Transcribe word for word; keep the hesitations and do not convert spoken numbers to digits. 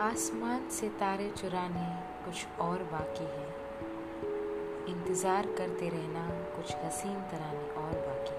आसमान से तारे चुराने कुछ और बाकी है, इंतज़ार करते रहना कुछ हसीन तराने और बाकी है।